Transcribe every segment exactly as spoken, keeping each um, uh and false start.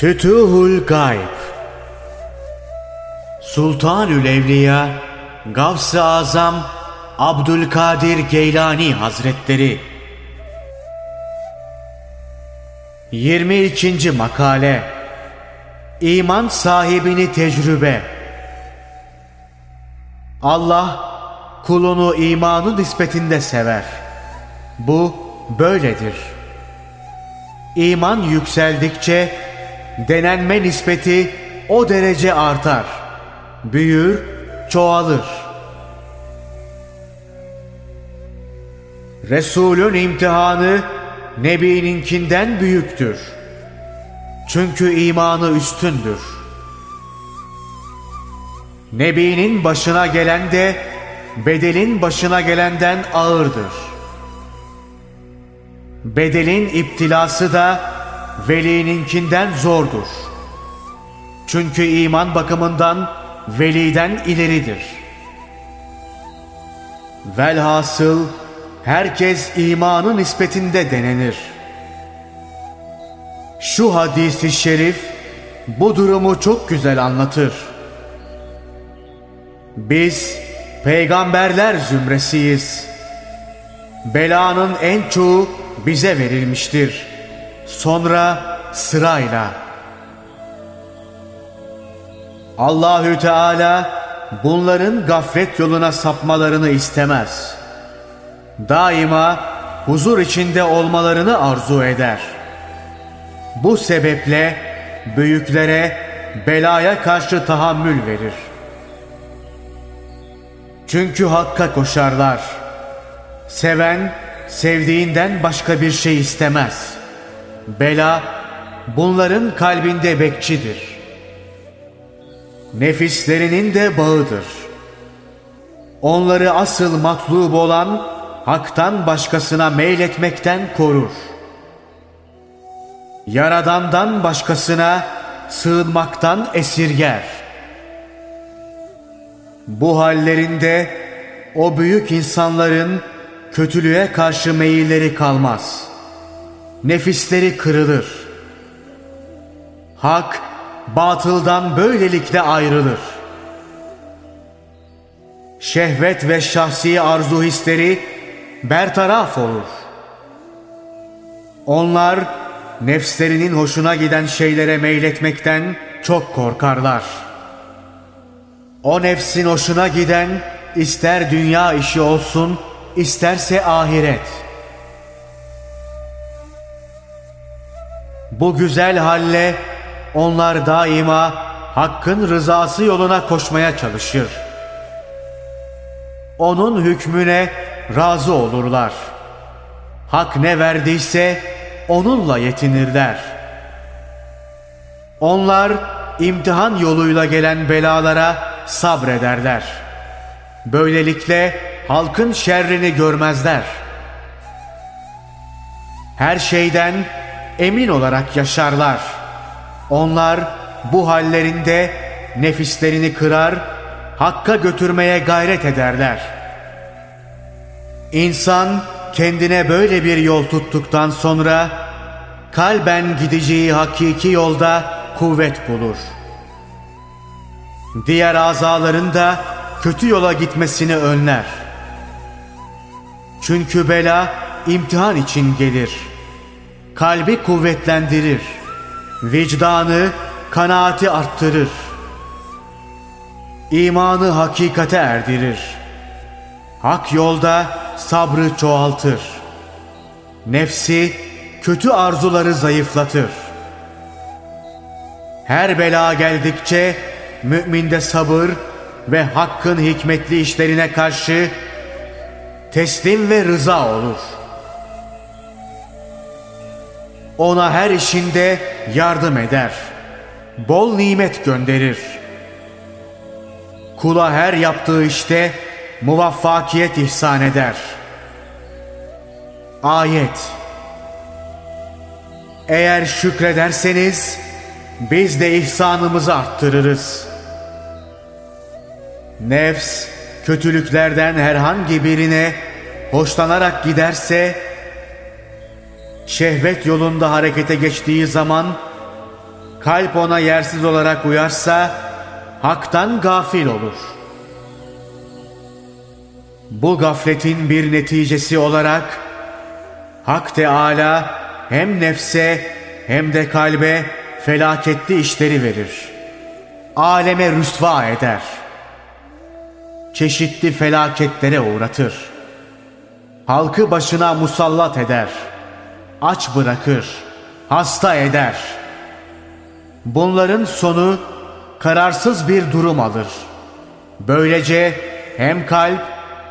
Fütuhu'l Gayb, Sultanül Evliya, Gavs-ı Azam, Abdülkadir Geylani Hazretleri. yirmi ikinci makale. İman sahibini tecrübe. Allah kulunu imanı nispetinde sever. Bu böyledir. İman yükseldikçe denenme nispeti o derece artar, büyür, çoğalır. Resulün imtihanı Nebi'ninkinden büyüktür. Çünkü imanı üstündür. Nebi'nin başına gelen de bedelin başına gelenden ağırdır. Bedelin iptilası da velininkinden zordur. Çünkü iman bakımından veliden ileridir. Velhasıl herkes imanın nispetinde denenir. Şu hadis-i şerif bu durumu çok güzel anlatır. Biz peygamberler zümresiyiz. Belanın en çoğu bize verilmiştir. Sonra sırayla. Allahü Teala bunların gaflet yoluna sapmalarını istemez. Daima huzur içinde olmalarını arzu eder. Bu sebeple büyüklere belaya karşı tahammül verir. Çünkü Hakk'a koşarlar. Seven sevdiğinden başka bir şey istemez. Bela bunların kalbinde bekçidir. Nefislerinin de bağıdır. Onları asıl matlub olan Hak'tan başkasına meyletmekten korur. Yaradan'dan başkasına sığınmaktan esirger. Bu hallerinde o büyük insanların kötülüğe karşı meyilleri kalmaz. Nefisleri kırılır. Hak batıldan böylelikle ayrılır. Şehvet ve şahsi arzu hisleri bertaraf olur. Onlar nefslerinin hoşuna giden şeylere meyletmekten çok korkarlar. O nefsin hoşuna giden ister dünya işi olsun, isterse ahiret. Bu güzel halle onlar daima Hakk'ın rızası yoluna koşmaya çalışır. Onun hükmüne razı olurlar. Hak ne verdiyse onunla yetinirler. Onlar imtihan yoluyla gelen belalara sabrederler. Böylelikle halkın şerrini görmezler. Her şeyden emin olarak yaşarlar. Onlar bu hallerinde nefislerini kırar, Hakk'a götürmeye gayret ederler. İnsan kendine böyle bir yol tuttuktan sonra kalben gideceği hakiki yolda kuvvet bulur. Diğer azaların da kötü yola gitmesini önler. Çünkü bela imtihan için gelir. Kalbi kuvvetlendirir. Vicdanı, kanaati arttırır. İmanı hakikate erdirir. Hak yolda sabrı çoğaltır. Nefsi, kötü arzuları zayıflatır. Her bela geldikçe müminde sabır ve Hakk'ın hikmetli işlerine karşı teslim ve rıza olur. Ona her işinde yardım eder. Bol nimet gönderir. Kula her yaptığı işte muvaffakiyet ihsan eder. Ayet. Eğer şükrederseniz biz de ihsanımızı arttırırız. Nefs kötülüklerden herhangi birine hoşlanarak giderse, şehvet yolunda harekete geçtiği zaman kalp ona yersiz olarak uyarsa haktan gafil olur. Bu gafletin bir neticesi olarak Hak Teâlâ hem nefse hem de kalbe felaketli işleri verir. Aleme rüsva eder. Çeşitli felaketlere uğratır. Halkı başına musallat eder. Aç bırakır. Hasta eder. Bunların sonu kararsız bir durum alır. Böylece hem kalp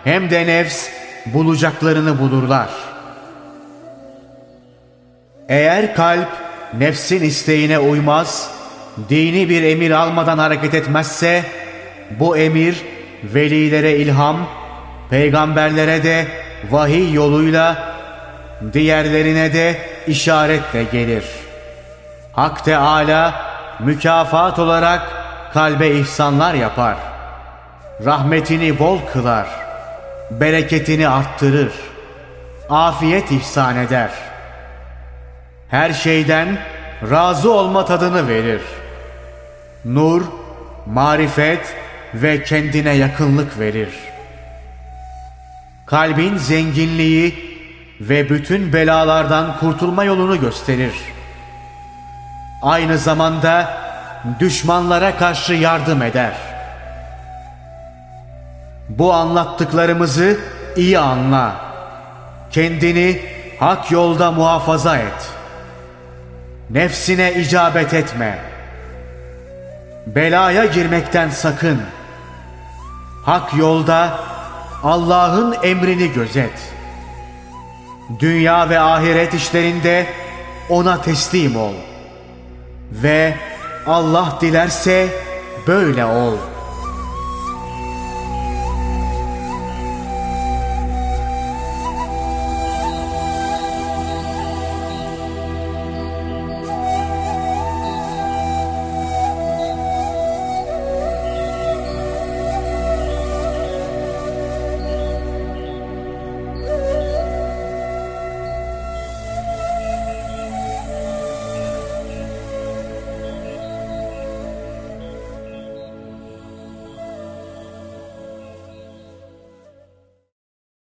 hem de nefs bulacaklarını bulurlar. Eğer kalp nefsin isteğine uymaz, dini bir emir almadan hareket etmezse, bu emir velilere ilham, peygamberlere de vahiy yoluyla, diğerlerine de işaretle gelir. Hak Teâlâ mükafat olarak kalbe ihsanlar yapar. Rahmetini bol kılar, bereketini arttırır, afiyet ihsan eder. Her şeyden razı olma tadını verir. Nur, marifet ve kendine yakınlık verir. Kalbin zenginliği ve bütün belalardan kurtulma yolunu gösterir. Aynı zamanda düşmanlara karşı yardım eder. Bu anlattıklarımızı iyi anla. Kendini hak yolda muhafaza et. Nefsine icabet etme. Belaya girmekten sakın. Hak yolda Allah'ın emrini gözet. Dünya ve ahiret işlerinde ona teslim ol. Ve Allah dilerse böyle ol.